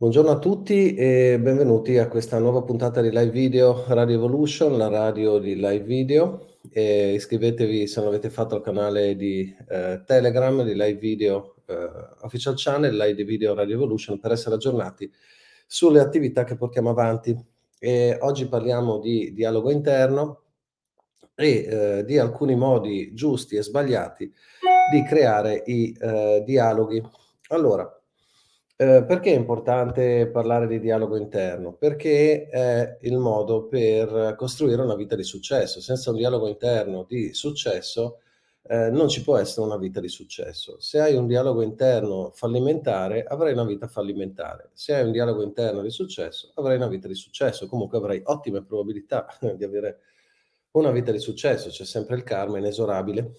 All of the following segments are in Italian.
Buongiorno a tutti e benvenuti a questa nuova puntata di Live Video Radio Evolution, la radio di Live Video. E iscrivetevi, se non l'avete fatto, al canale di Telegram di Live Video Official Channel, Live Video Radio Evolution, per essere aggiornati sulle attività che portiamo avanti. E oggi parliamo di dialogo interno e di alcuni modi giusti e sbagliati di creare i dialoghi. Allora, perché è importante parlare di dialogo interno? Perché è il modo per costruire una vita di successo. Senza un dialogo interno di successo non ci può essere una vita di successo. Se hai un dialogo interno fallimentare, avrai una vita fallimentare. Se hai un dialogo interno di successo, avrai una vita di successo. Comunque avrai ottime probabilità di avere una vita di successo. C'è sempre il karma inesorabile.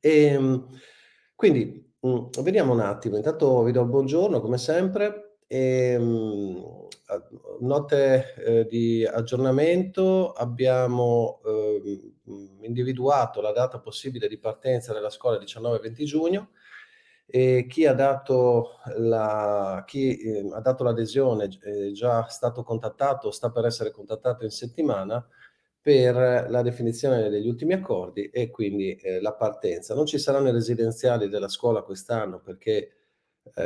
E quindi vediamo un attimo, intanto vi do il buongiorno come sempre, e, note di aggiornamento, abbiamo individuato la data possibile di partenza della scuola 19-20 giugno, e chi ha dato l'adesione è già stato contattato, sta per essere contattato in settimana, per la definizione degli ultimi accordi e quindi la partenza. Non ci saranno i residenziali della scuola quest'anno perché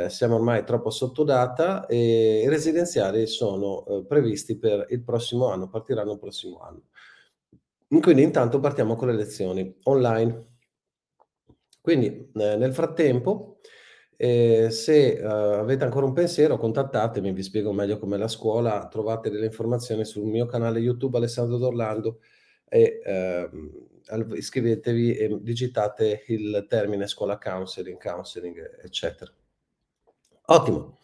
siamo ormai troppo sottodata, e i residenziali sono previsti per il prossimo anno, partiranno il prossimo anno. Quindi intanto partiamo con le lezioni online. Quindi nel frattempo, se avete ancora un pensiero, contattatemi, vi spiego meglio com'è la scuola, trovate delle informazioni sul mio canale YouTube Alessandro D'Orlando e iscrivetevi e digitate il termine scuola counseling, eccetera. Ottimo.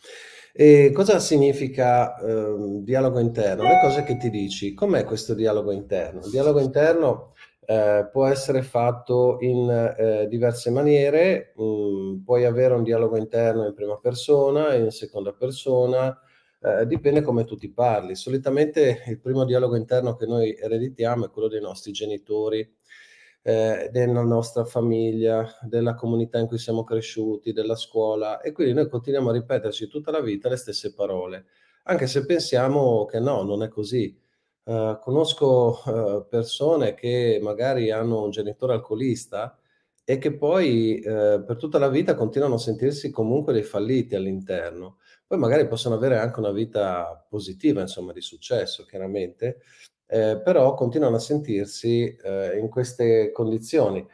E cosa significa dialogo interno? Le cose che ti dici. Com'è questo dialogo interno? Il dialogo interno può essere fatto in diverse maniere. Puoi avere un dialogo interno in prima persona, in seconda persona, dipende come tu ti parli. Solitamente il primo dialogo interno che noi ereditiamo è quello dei nostri genitori, della nostra famiglia, della comunità in cui siamo cresciuti, della scuola, e quindi noi continuiamo a ripeterci tutta la vita le stesse parole, anche se pensiamo che no, non è così. Conosco persone che magari hanno un genitore alcolista e che poi per tutta la vita continuano a sentirsi comunque dei falliti all'interno. Poi magari possono avere anche una vita positiva, insomma, di successo, chiaramente, però continuano a sentirsi in queste condizioni,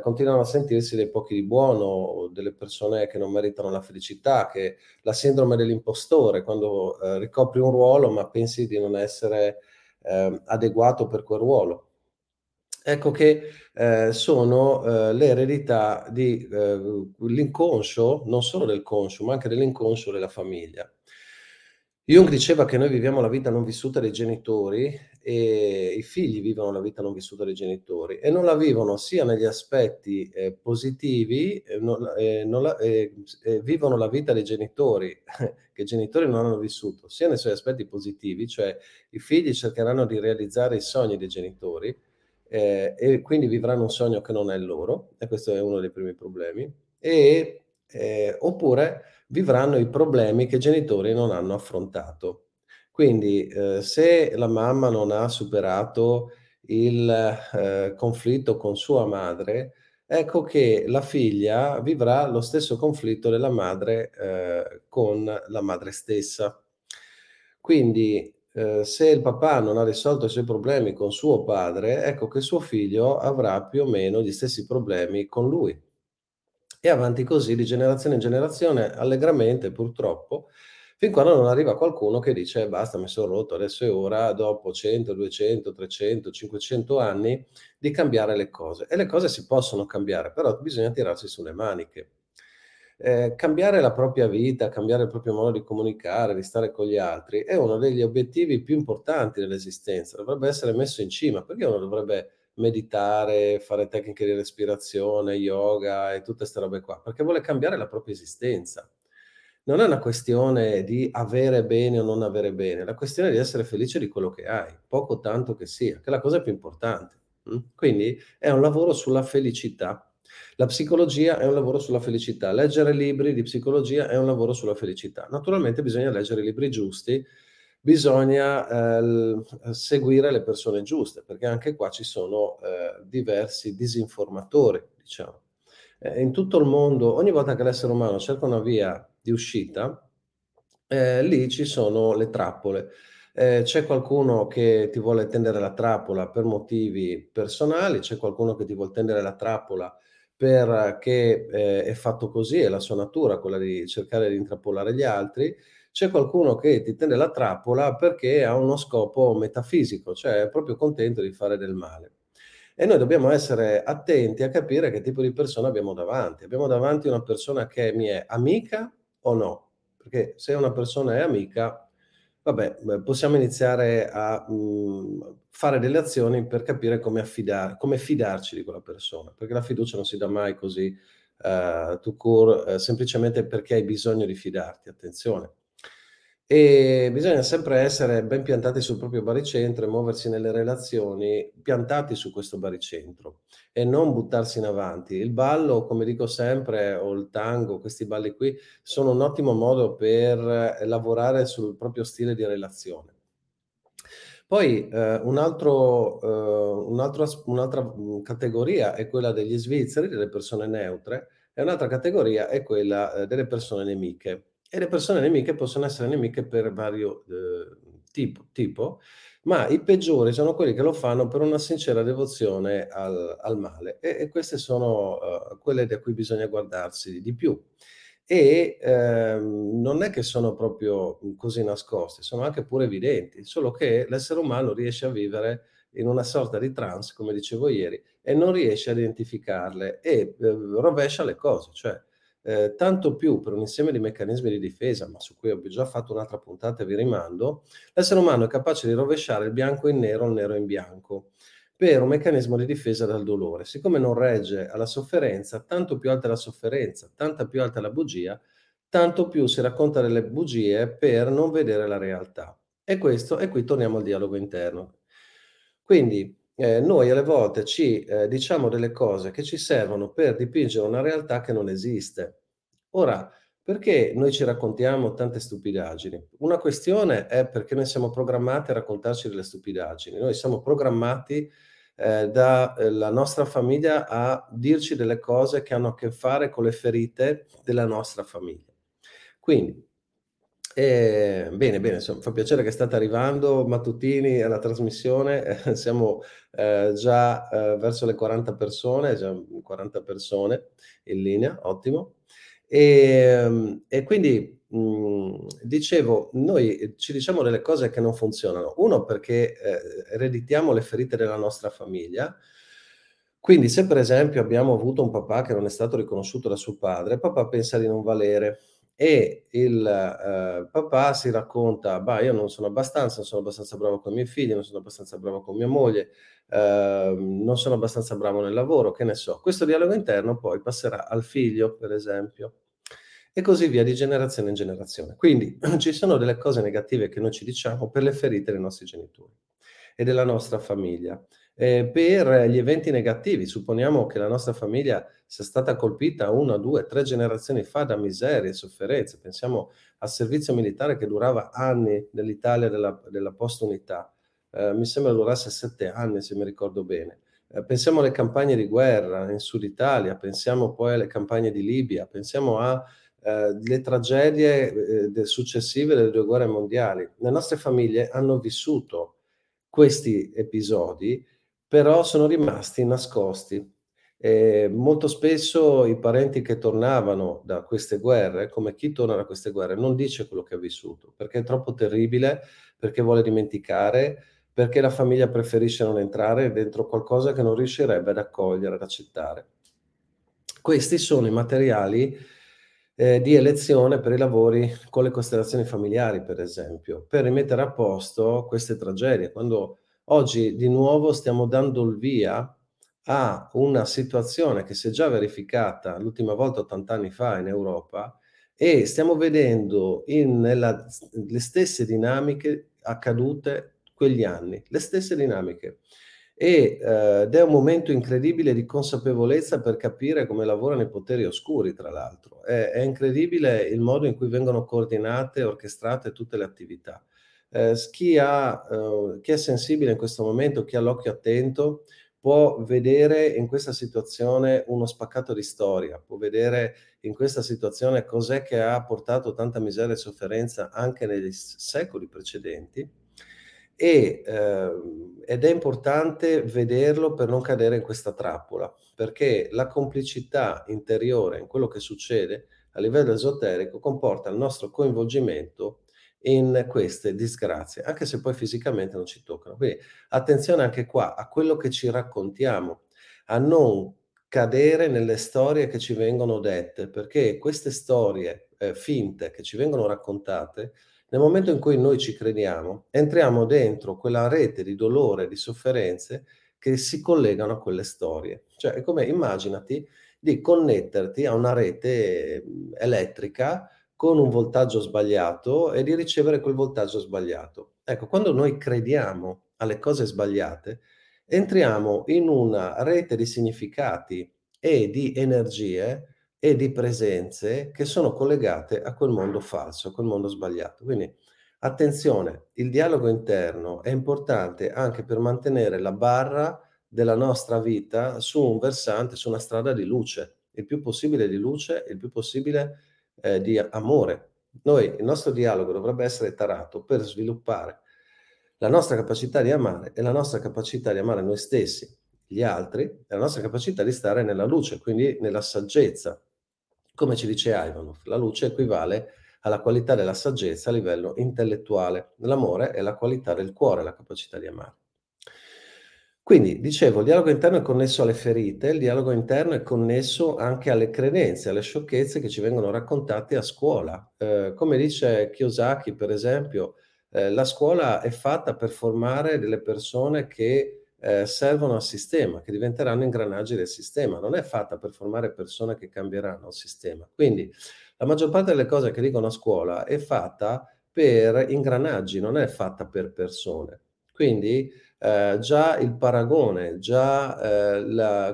continuano a sentirsi dei pochi di buono, delle persone che non meritano la felicità, che la sindrome dell'impostore, quando ricopri un ruolo ma pensi di non essere adeguato per quel ruolo. Ecco che sono le eredità di l'inconscio, non solo del conscio, ma anche dell'inconscio della famiglia. Jung diceva che noi viviamo la vita non vissuta dei genitori e i figli vivono la vita non vissuta dei genitori, e non la vivono sia negli aspetti positivi, vivono la vita dei genitori che i genitori non hanno vissuto, sia nei suoi aspetti positivi, cioè i figli cercheranno di realizzare i sogni dei genitori e quindi vivranno un sogno che non è il loro, e questo è uno dei primi problemi, e oppure vivranno i problemi che i genitori non hanno affrontato. Quindi se la mamma non ha superato il conflitto con sua madre, ecco che la figlia vivrà lo stesso conflitto della madre con la madre stessa. Quindi se il papà non ha risolto i suoi problemi con suo padre, ecco che suo figlio avrà più o meno gli stessi problemi con lui. E avanti così, di generazione in generazione, allegramente purtroppo, fin quando non arriva qualcuno che dice basta, mi sono rotto, adesso è ora, dopo 100, 200, 300, 500 anni, di cambiare le cose. E le cose si possono cambiare, però bisogna tirarsi sulle maniche. Cambiare la propria vita, cambiare il proprio modo di comunicare, di stare con gli altri, è uno degli obiettivi più importanti dell'esistenza, dovrebbe essere messo in cima, perché uno dovrebbe meditare, fare tecniche di respirazione, yoga e tutte queste robe qua, perché vuole cambiare la propria esistenza. Non è una questione di avere bene o non avere bene, la questione è di essere felice di quello che hai, poco o tanto che sia, che è la cosa più importante. Quindi è un lavoro sulla felicità. La psicologia è un lavoro sulla felicità, leggere libri di psicologia è un lavoro sulla felicità. Naturalmente bisogna leggere i libri giusti, bisogna seguire le persone giuste, perché anche qua ci sono diversi disinformatori, diciamo. In tutto il mondo, ogni volta che l'essere umano cerca una via di uscita, lì ci sono le trappole. C'è qualcuno che ti vuole tendere la trappola per motivi personali, c'è qualcuno che ti vuole tendere la trappola perché è fatto così, è la sua natura, quella di cercare di intrappolare gli altri. C'è qualcuno che ti tende la trappola perché ha uno scopo metafisico, cioè è proprio contento di fare del male. E noi dobbiamo essere attenti a capire che tipo di persona abbiamo davanti. Abbiamo davanti una persona che mi è amica o no? Perché se una persona è amica, vabbè, possiamo iniziare a fare delle azioni per capire come fidarci di quella persona. Perché la fiducia non si dà mai così semplicemente perché hai bisogno di fidarti, attenzione. E bisogna sempre essere ben piantati sul proprio baricentro e muoversi nelle relazioni piantati su questo baricentro e non buttarsi in avanti. Il ballo, come dico sempre, o il tango, questi balli qui, sono un ottimo modo per lavorare sul proprio stile di relazione. Poi un'altra categoria è quella degli svizzeri, delle persone neutre, e un'altra categoria è quella delle persone nemiche. E le persone nemiche possono essere nemiche per vario tipo, ma i peggiori sono quelli che lo fanno per una sincera devozione al male. E queste sono quelle da cui bisogna guardarsi di più. E non è che sono proprio così nascoste, sono anche pure evidenti, solo che l'essere umano riesce a vivere in una sorta di trance, come dicevo ieri, e non riesce ad identificarle e rovescia le cose, cioè tanto più per un insieme di meccanismi di difesa, ma su cui ho già fatto un'altra puntata e vi rimando, l'essere umano è capace di rovesciare il bianco in nero o il nero in bianco per un meccanismo di difesa dal dolore. Siccome non regge alla sofferenza, tanto più alta è la sofferenza, tanta più alta è la bugia, tanto più si racconta delle bugie per non vedere la realtà. E qui torniamo al dialogo interno. Quindi noi alle volte ci diciamo delle cose che ci servono per dipingere una realtà che non esiste. Ora, perché noi ci raccontiamo tante stupidaggini? Una questione è perché noi siamo programmati a raccontarci delle stupidaggini. Noi siamo programmati dalla nostra famiglia a dirci delle cose che hanno a che fare con le ferite della nostra famiglia. Quindi, bene, insomma, fa piacere che state arrivando mattutini alla trasmissione, siamo già verso le 40 persone, già 40 persone in linea, ottimo. E quindi dicevo, noi ci diciamo delle cose che non funzionano, uno perché ereditiamo le ferite della nostra famiglia. Quindi se per esempio abbiamo avuto un papà che non è stato riconosciuto da suo padre, papà pensa di non valere. E il papà si racconta, io non sono abbastanza bravo con i miei figli, non sono abbastanza bravo con mia moglie, non sono abbastanza bravo nel lavoro, che ne so. Questo dialogo interno poi passerà al figlio, per esempio, e così via di generazione in generazione. Quindi ci sono delle cose negative che noi ci diciamo per le ferite dei nostri genitori e della nostra famiglia. Per gli eventi negativi, supponiamo che la nostra famiglia sia stata colpita 1, 2, 3 generazioni fa da miserie e sofferenze, pensiamo al servizio militare che durava anni nell'Italia della post-unità, mi sembra durasse 7 anni se mi ricordo bene, Pensiamo alle campagne di guerra in Sud Italia, pensiamo poi alle campagne di Libia, pensiamo a le tragedie successive delle due guerre mondiali. Le nostre famiglie hanno vissuto questi episodi, però sono rimasti nascosti. Molto spesso i parenti che tornavano da queste guerre, come chi torna da queste guerre, non dice quello che ha vissuto, perché è troppo terribile, perché vuole dimenticare, perché la famiglia preferisce non entrare dentro qualcosa che non riuscirebbe ad accogliere, ad accettare. Questi sono i materiali di elezione per i lavori con le costellazioni familiari, per esempio, per rimettere a posto queste tragedie, quando oggi di nuovo stiamo dando il via a una situazione che si è già verificata l'ultima volta 80 anni fa in Europa, e stiamo vedendo le stesse dinamiche accadute quegli anni, le stesse dinamiche. Ed è un momento incredibile di consapevolezza per capire come lavorano i poteri oscuri, tra l'altro. È incredibile il modo in cui vengono coordinate e orchestrate tutte le attività. Chi è sensibile in questo momento, chi ha l'occhio attento, può vedere in questa situazione uno spaccato di storia, può vedere in questa situazione cos'è che ha portato tanta miseria e sofferenza anche negli secoli precedenti, ed è importante vederlo per non cadere in questa trappola, perché la complicità interiore in quello che succede a livello esoterico comporta il nostro coinvolgimento in queste disgrazie, anche se poi fisicamente non ci toccano. Quindi attenzione anche qua a quello che ci raccontiamo, a non cadere nelle storie che ci vengono dette, perché queste storie finte che ci vengono raccontate, nel momento in cui noi ci crediamo, entriamo dentro quella rete di dolore, di sofferenze che si collegano a quelle storie. Cioè è come, immaginati di connetterti a una rete elettrica con un voltaggio sbagliato e di ricevere quel voltaggio sbagliato. Ecco, quando noi crediamo alle cose sbagliate, entriamo in una rete di significati e di energie e di presenze che sono collegate a quel mondo falso, a quel mondo sbagliato. Quindi, attenzione, il dialogo interno è importante anche per mantenere la barra della nostra vita su un versante, su una strada di luce, il più possibile di luce, il più possibile di amore. Il nostro dialogo dovrebbe essere tarato per sviluppare la nostra capacità di amare e la nostra capacità di amare noi stessi, gli altri, e la nostra capacità di stare nella luce, quindi nella saggezza. Come ci dice Ivanov, la luce equivale alla qualità della saggezza a livello intellettuale. L'amore è la qualità del cuore, la capacità di amare. Quindi, dicevo, il dialogo interno è connesso alle ferite, il dialogo interno è connesso anche alle credenze, alle sciocchezze che ci vengono raccontate a scuola. Come dice Kiyosaki, per esempio, la scuola è fatta per formare delle persone che servono al sistema, che diventeranno ingranaggi del sistema. Non è fatta per formare persone che cambieranno il sistema. Quindi, la maggior parte delle cose che dicono a scuola è fatta per ingranaggi, non è fatta per persone. Quindi, già il paragone,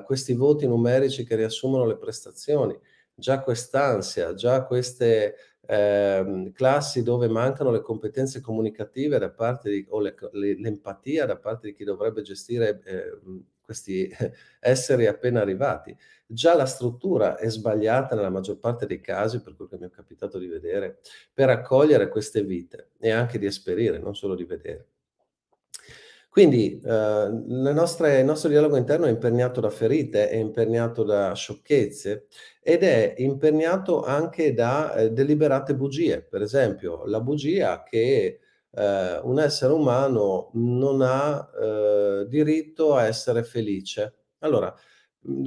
questi voti numerici che riassumono le prestazioni, già quest'ansia, già queste classi dove mancano le competenze comunicative da parte l'empatia da parte di chi dovrebbe gestire questi esseri appena arrivati. Già la struttura è sbagliata nella maggior parte dei casi, per quello che mi è capitato di vedere, per accogliere queste vite e anche di esperire, non solo di vedere. Quindi il nostro dialogo interno è imperniato da ferite, è imperniato da sciocchezze ed è imperniato anche da deliberate bugie. Per esempio, la bugia che un essere umano non ha diritto a essere felice. Allora,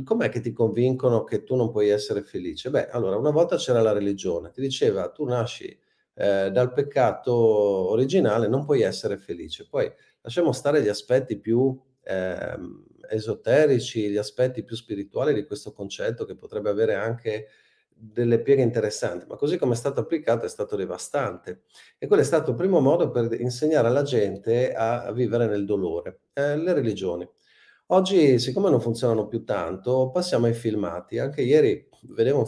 com'è che ti convincono che tu non puoi essere felice? Allora, una volta c'era la religione, ti diceva tu nasci dal peccato originale, non puoi essere felice. Poi lasciamo stare gli aspetti più esoterici, gli aspetti più spirituali di questo concetto, che potrebbe avere anche delle pieghe interessanti, ma così come è stato applicato è stato devastante. E quello è stato il primo modo per insegnare alla gente a vivere nel dolore. Le religioni. Oggi, siccome non funzionano più tanto, passiamo ai filmati. Anche ieri vedevo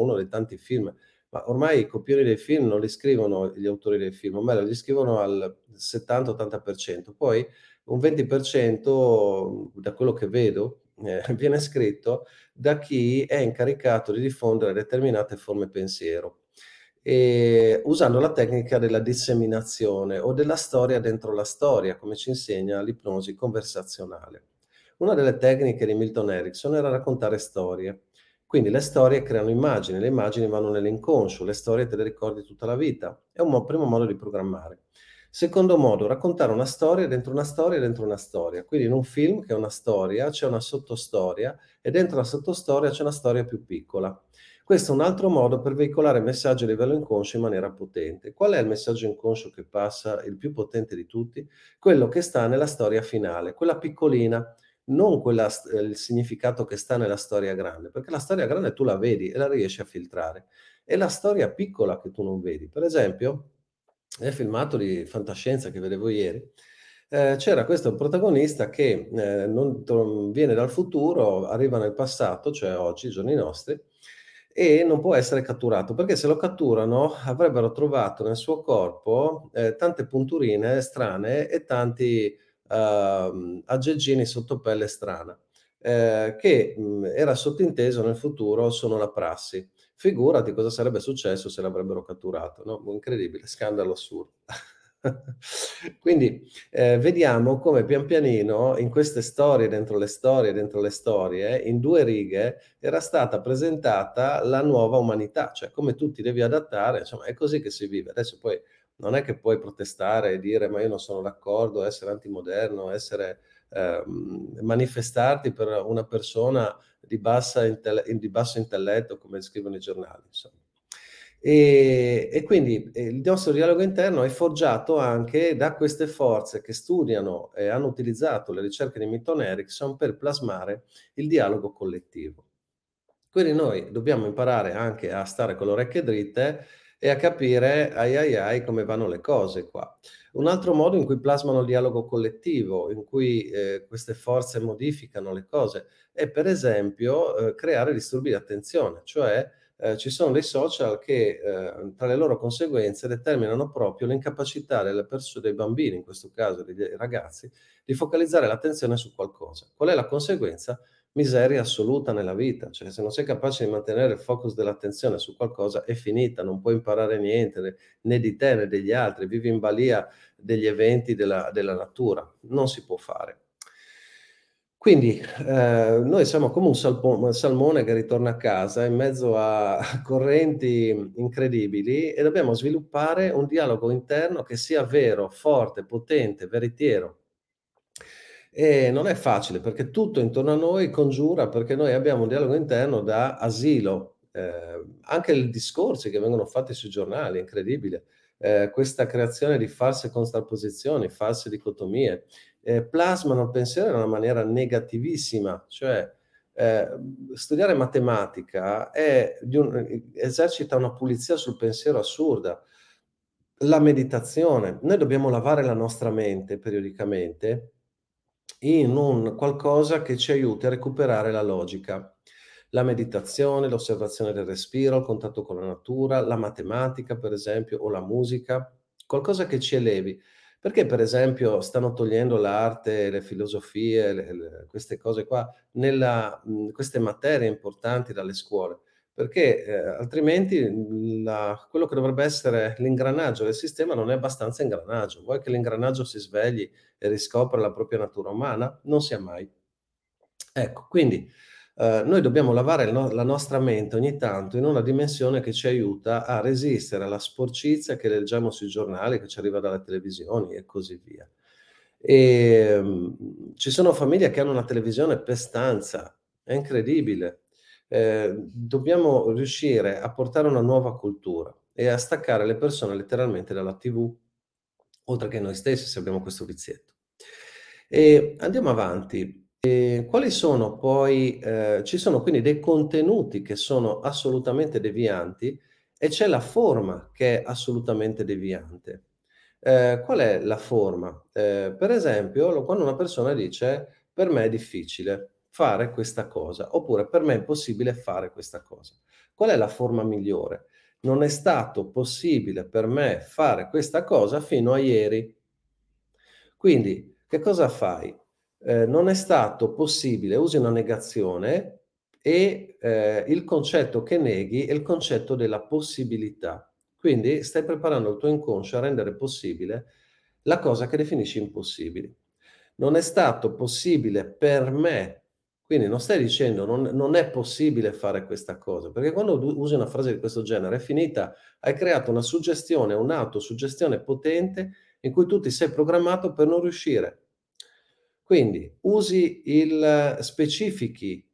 uno dei tanti film, ma ormai i copioni dei film non li scrivono gli autori dei film, o meglio, li scrivono al 70-80%, poi un 20%, da quello che vedo, viene scritto da chi è incaricato di diffondere determinate forme pensiero, e usando la tecnica della disseminazione o della storia dentro la storia, come ci insegna l'ipnosi conversazionale. Una delle tecniche di Milton Erickson era raccontare storie. Quindi le storie creano immagini, le immagini vanno nell'inconscio, le storie te le ricordi tutta la vita. È un primo modo di programmare. Secondo modo, raccontare una storia dentro una storia dentro una storia. Quindi in un film, che è una storia, c'è una sottostoria e dentro la sottostoria c'è una storia più piccola. Questo è un altro modo per veicolare messaggi a livello inconscio in maniera potente. Qual è il messaggio inconscio che passa, il più potente di tutti? Quello che sta nella storia finale, quella piccolina, non quella, il significato che sta nella storia grande, perché la storia grande tu la vedi e la riesci a filtrare, è la storia piccola che tu non vedi. Per esempio, nel filmato di fantascienza che vedevo ieri, c'era questo protagonista che non viene dal futuro, arriva nel passato, cioè oggi, i giorni nostri, e non può essere catturato, perché se lo catturano avrebbero trovato nel suo corpo tante punturine strane e tanti aggeggini sotto pelle strana, che era sottinteso nel futuro sono la prassi. Figurati cosa sarebbe successo se l'avrebbero catturato, no? Incredibile, scandalo assurdo. Quindi vediamo come pian pianino in queste storie dentro le storie dentro le storie, in due righe era stata presentata la nuova umanità, cioè come tu ti devi adattare, insomma è così che si vive. Adesso poi non è che puoi protestare e dire ma io non sono d'accordo, essere antimoderno, essere manifestarti per una persona di basso intelletto, come scrivono i giornali, insomma. E quindi il nostro dialogo interno è forgiato anche da queste forze che studiano e hanno utilizzato le ricerche di Milton Erickson per plasmare il dialogo collettivo. Quindi noi dobbiamo imparare anche a stare con le orecchie dritte e a capire come vanno le cose qua. Un altro modo in cui plasmano il dialogo collettivo, in cui queste forze modificano le cose, è per esempio creare disturbi di attenzione, cioè ci sono dei social che tra le loro conseguenze determinano proprio l'incapacità delle persone, dei bambini, in questo caso dei ragazzi, di focalizzare l'attenzione su qualcosa. Qual è la conseguenza? Miseria assoluta nella vita, cioè se non sei capace di mantenere il focus dell'attenzione su qualcosa è finita, non puoi imparare niente né di te né degli altri, vivi in balia degli eventi della natura, non si può fare. Quindi noi siamo come un salmone che ritorna a casa in mezzo a correnti incredibili e dobbiamo sviluppare un dialogo interno che sia vero, forte, potente, veritiero. E non è facile perché tutto intorno a noi congiura, perché noi abbiamo un dialogo interno da asilo, anche i discorsi che vengono fatti sui giornali, incredibile, questa creazione di false contrapposizioni, false dicotomie, plasmano il pensiero in una maniera negativissima, cioè studiare matematica esercita una pulizia sul pensiero assurda. La meditazione, noi dobbiamo lavare la nostra mente periodicamente in un qualcosa che ci aiuti a recuperare la logica. La meditazione, l'osservazione del respiro, il contatto con la natura, la matematica per esempio, o la musica, qualcosa che ci elevi. Perché per esempio stanno togliendo l'arte, le filosofie, queste cose qua, queste materie importanti dalle scuole? Perché altrimenti quello che dovrebbe essere l'ingranaggio del sistema non è abbastanza ingranaggio. Vuoi che l'ingranaggio si svegli e riscopra la propria natura umana? Non sia mai. Ecco, quindi noi dobbiamo lavare la nostra mente ogni tanto in una dimensione che ci aiuta a resistere alla sporcizia che leggiamo sui giornali, che ci arriva dalle televisioni e così via. E, ci sono famiglie che hanno una televisione per stanza, è incredibile. Dobbiamo riuscire a portare una nuova cultura e a staccare le persone letteralmente dalla TV, oltre che noi stessi se abbiamo questo vizietto. E andiamo avanti. E quali sono poi ci sono quindi dei contenuti che sono assolutamente devianti e c'è la forma che è assolutamente deviante. Qual è la forma? Per esempio quando una persona dice per me è difficile fare questa cosa, oppure per me è impossibile fare questa cosa. Qual è la forma migliore? Non è stato possibile per me fare questa cosa fino a ieri. Quindi che cosa fai? Non è stato possibile, usi una negazione e il concetto che neghi è il concetto della possibilità. Quindi stai preparando il tuo inconscio a rendere possibile la cosa che definisci impossibile. Non è stato possibile per me, quindi non stai dicendo non è possibile fare questa cosa, perché quando usi una frase di questo genere è finita, hai creato una suggestione, un'autosuggestione potente in cui tu ti sei programmato per non riuscire. Quindi specifichi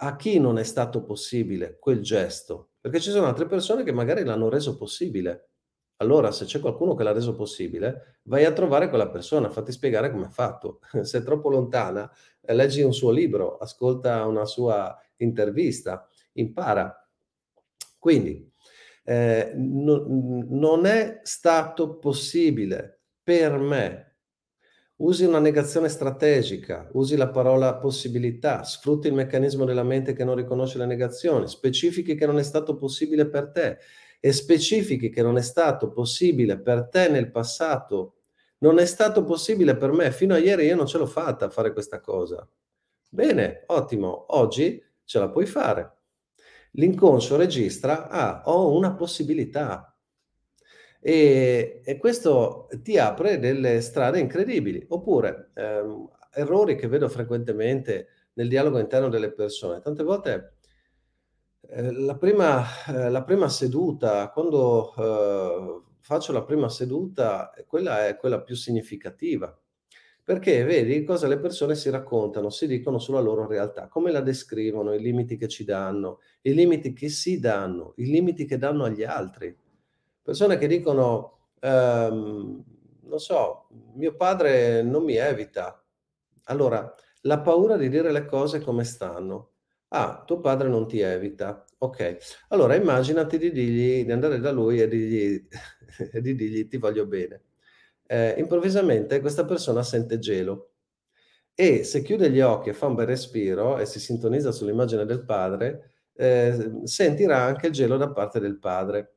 a chi non è stato possibile quel gesto, perché ci sono altre persone che magari l'hanno reso possibile. Allora, se c'è qualcuno che l'ha reso possibile, vai a trovare quella persona, fatti spiegare come è fatto. Se è troppo lontana, leggi un suo libro, ascolta una sua intervista, impara. Quindi, non è stato possibile per me. Usi una negazione strategica, usi la parola possibilità, sfrutti il meccanismo della mente che non riconosce le negazioni, specifichi che non è stato possibile per te e specifichi che non è stato possibile per te nel passato. Non è stato possibile per me, fino a ieri io non ce l'ho fatta a fare questa cosa. Bene, ottimo, oggi ce la puoi fare. L'inconscio registra, ho una possibilità. E questo ti apre delle strade incredibili. Oppure errori che vedo frequentemente nel dialogo interno delle persone. Tante volte la prima seduta, quando faccio la prima seduta, quella è quella più significativa. Perché vedi cosa le persone si raccontano, si dicono sulla loro realtà, come la descrivono, i limiti che ci danno, i limiti che si danno, i limiti che danno agli altri. Persone che dicono, non so, mio padre non mi evita. Allora, la paura di dire le cose come stanno. Tuo padre non ti evita. Ok, allora immaginati di dirgli, di andare da lui e di dirgli ti voglio bene. Improvvisamente questa persona sente gelo. E se chiude gli occhi e fa un bel respiro e si sintonizza sull'immagine del padre, sentirà anche il gelo da parte del padre.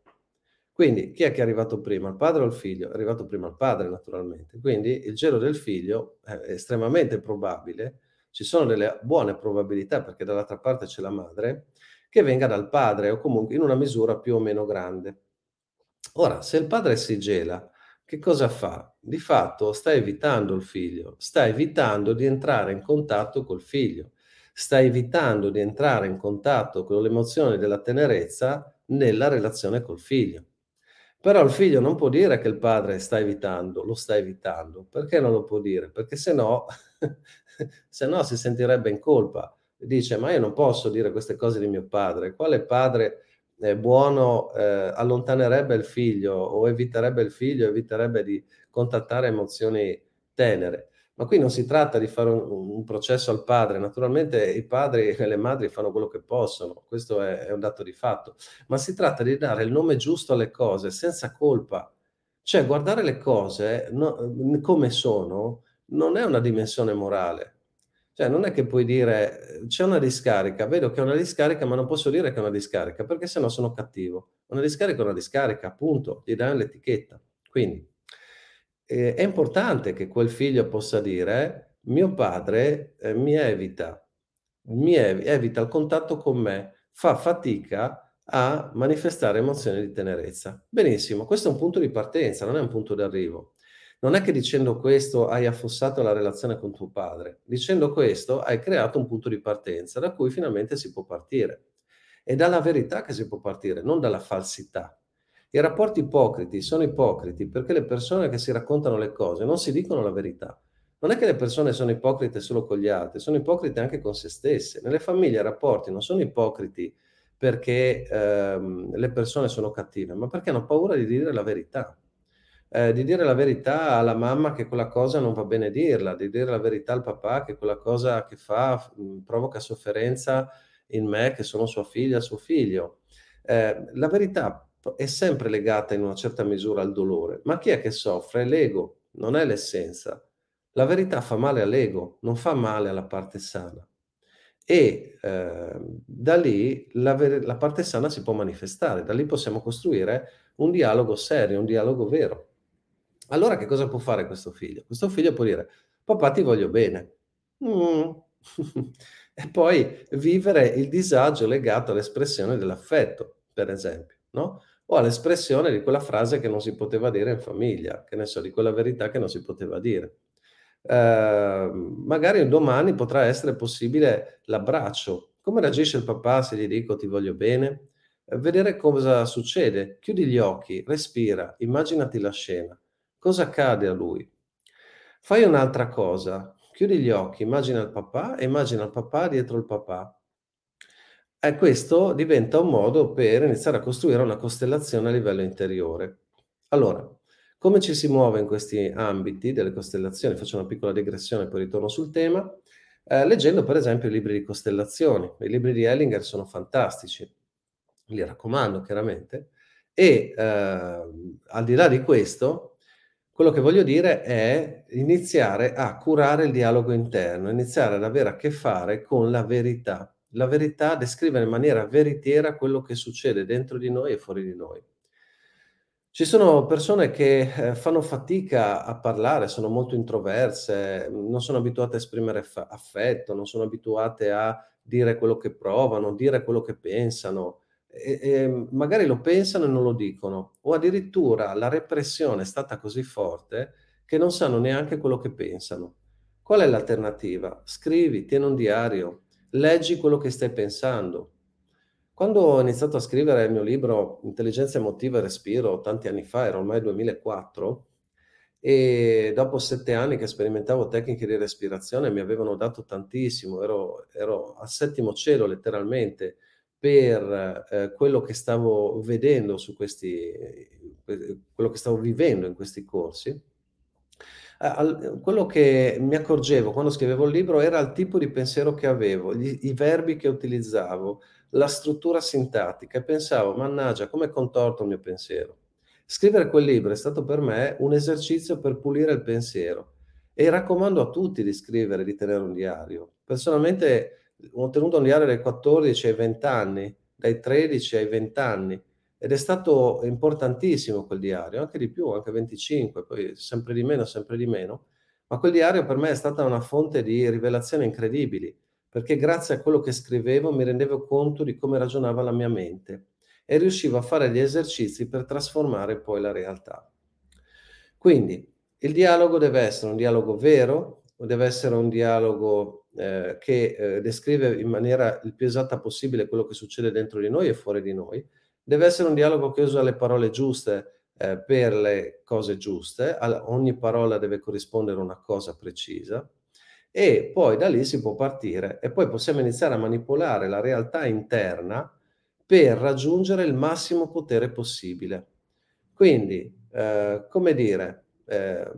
Quindi chi è che è arrivato prima, il padre o il figlio? È arrivato prima il padre, naturalmente. Quindi il gelo del figlio è estremamente probabile, ci sono delle buone probabilità, perché dall'altra parte c'è la madre, che venga dal padre o comunque in una misura più o meno grande. Ora, se il padre si gela, che cosa fa? Di fatto sta evitando il figlio, sta evitando di entrare in contatto col figlio, sta evitando di entrare in contatto con l'emozione della tenerezza nella relazione col figlio. Però il figlio non può dire che il padre sta evitando, lo sta evitando. Perché non lo può dire? Perché se no si sentirebbe in colpa. Dice, ma io non posso dire queste cose di mio padre. Quale padre buono allontanerebbe il figlio o eviterebbe il figlio, eviterebbe di contattare emozioni tenere? Ma qui non si tratta di fare un processo al padre. Naturalmente i padri e le madri fanno quello che possono, questo è un dato di fatto, ma si tratta di dare il nome giusto alle cose senza colpa. Cioè guardare le cose come sono non è una dimensione morale. Cioè non è che puoi dire c'è una discarica, vedo che è una discarica ma non posso dire che è una discarica perché sennò sono cattivo. Una discarica è una discarica, appunto, gli dai l'etichetta. Quindi è importante che quel figlio possa dire mio padre mi evita il contatto con me, fa fatica a manifestare emozioni di tenerezza. Benissimo, questo è un punto di partenza, non è un punto d'arrivo. Non è che dicendo questo hai affossato la relazione con tuo padre, dicendo questo hai creato un punto di partenza da cui finalmente si può partire. È dalla verità che si può partire, non dalla falsità. I rapporti ipocriti sono ipocriti perché le persone che si raccontano le cose non si dicono la verità. Non è che le persone sono ipocrite solo con gli altri, sono ipocrite anche con se stesse. Nelle famiglie i rapporti non sono ipocriti perché le persone sono cattive, ma perché hanno paura di dire la verità. Di dire la verità alla mamma che quella cosa non va bene dirla, di dire la verità al papà che quella cosa che fa provoca sofferenza in me, che sono sua figlia, suo figlio. La verità è sempre legata in una certa misura al dolore. Ma chi è che soffre? L'ego, non è l'essenza. La verità fa male all'ego, non fa male alla parte sana. E da lì la parte sana si può manifestare, da lì possiamo costruire un dialogo serio, un dialogo vero. Allora che cosa può fare questo figlio? Questo figlio può dire papà ti voglio bene. E poi vivere il disagio legato all'espressione dell'affetto, per esempio, no? O all'espressione di quella frase che non si poteva dire in famiglia, che ne so, di quella verità che non si poteva dire. Magari un domani potrà essere possibile l'abbraccio. Come reagisce il papà se gli dico ti voglio bene? Vedere cosa succede. Chiudi gli occhi, respira, immaginati la scena. Cosa accade a lui? Fai un'altra cosa. Chiudi gli occhi, immagina il papà e immagina il papà dietro il papà. E questo diventa un modo per iniziare a costruire una costellazione a livello interiore. Allora, come ci si muove in questi ambiti delle costellazioni? Faccio una piccola digressione e poi ritorno sul tema. Leggendo per esempio i libri di costellazioni. I libri di Hellinger sono fantastici, li raccomando chiaramente. E al di là di questo, quello che voglio dire è iniziare a curare il dialogo interno, iniziare ad avere a che fare con la verità. La verità descrive in maniera veritiera quello che succede dentro di noi e fuori di noi. Ci sono persone che fanno fatica a parlare, sono molto introverse, non sono abituate a esprimere affetto, non sono abituate a dire quello che provano, dire quello che pensano, e magari lo pensano e non lo dicono, o addirittura la repressione è stata così forte che non sanno neanche quello che pensano. Qual è l'alternativa? Scrivi, tieni un diario. Leggi quello che stai pensando. Quando ho iniziato a scrivere il mio libro Intelligenza emotiva e respiro tanti anni fa, era ormai 2004, e dopo 7 anni che sperimentavo tecniche di respirazione mi avevano dato tantissimo, ero al 7° cielo letteralmente per quello che stavo vedendo su questi, quello che stavo vivendo in questi corsi. Quello che mi accorgevo quando scrivevo il libro era il tipo di pensiero che avevo, i verbi che utilizzavo, la struttura sintattica, e pensavo, mannaggia, come è contorto il mio pensiero. Scrivere quel libro è stato per me un esercizio per pulire il pensiero, e raccomando a tutti di scrivere, di tenere un diario. Personalmente ho tenuto un diario dai 14 ai 20 anni, dai 13 ai 20 anni, ed è stato importantissimo quel diario, anche di più, anche 25, poi sempre di meno, ma quel diario per me è stata una fonte di rivelazioni incredibili, perché grazie a quello che scrivevo mi rendevo conto di come ragionava la mia mente e riuscivo a fare gli esercizi per trasformare poi la realtà. Quindi il dialogo deve essere un dialogo vero, deve essere un dialogo che descrive in maniera il più esatta possibile quello che succede dentro di noi e fuori di noi. Deve essere un dialogo che usa le parole giuste per le cose giuste, ogni parola deve corrispondere a una cosa precisa, e poi da lì si può partire e poi possiamo iniziare a manipolare la realtà interna per raggiungere il massimo potere possibile. Quindi,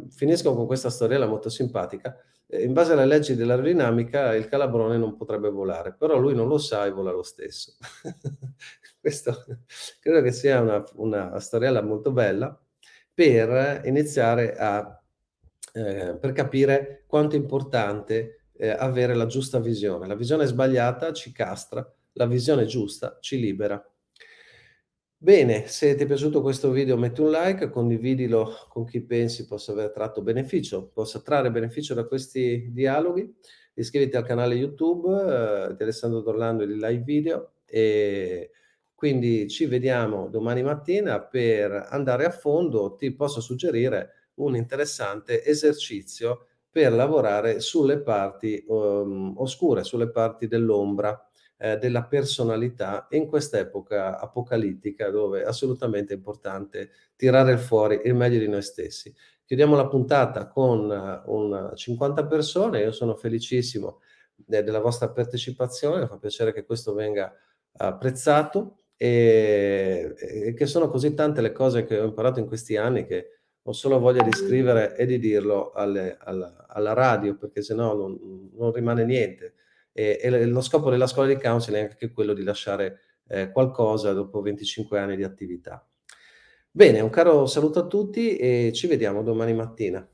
finisco con questa storiella molto simpatica, in base alle leggi dell'aerodinamica il calabrone non potrebbe volare, però lui non lo sa e vola lo stesso. Questo credo che sia una storiella molto bella per iniziare a per capire quanto è importante avere la giusta visione. La visione sbagliata ci castra, la visione giusta ci libera. Bene, se ti è piaciuto questo video metti un like, condividilo con chi pensi possa aver tratto beneficio, possa trarre beneficio da questi dialoghi. Iscriviti al canale YouTube di Alessandro D'Orlando e di Live Video, e quindi ci vediamo domani mattina per andare a fondo. Ti posso suggerire un interessante esercizio per lavorare sulle parti oscure, sulle parti dell'ombra della personalità in quest'epoca apocalittica, dove è assolutamente importante tirare fuori il meglio di noi stessi. Chiudiamo la puntata con 50 persone, io sono felicissimo della vostra partecipazione, mi fa piacere che questo venga apprezzato e che sono così tante le cose che ho imparato in questi anni che ho solo voglia di scrivere e di dirlo alla radio, perché sennò non rimane niente. E lo scopo della scuola di counseling è anche quello di lasciare qualcosa dopo 25 anni di attività. Bene, un caro saluto a tutti e ci vediamo domani mattina.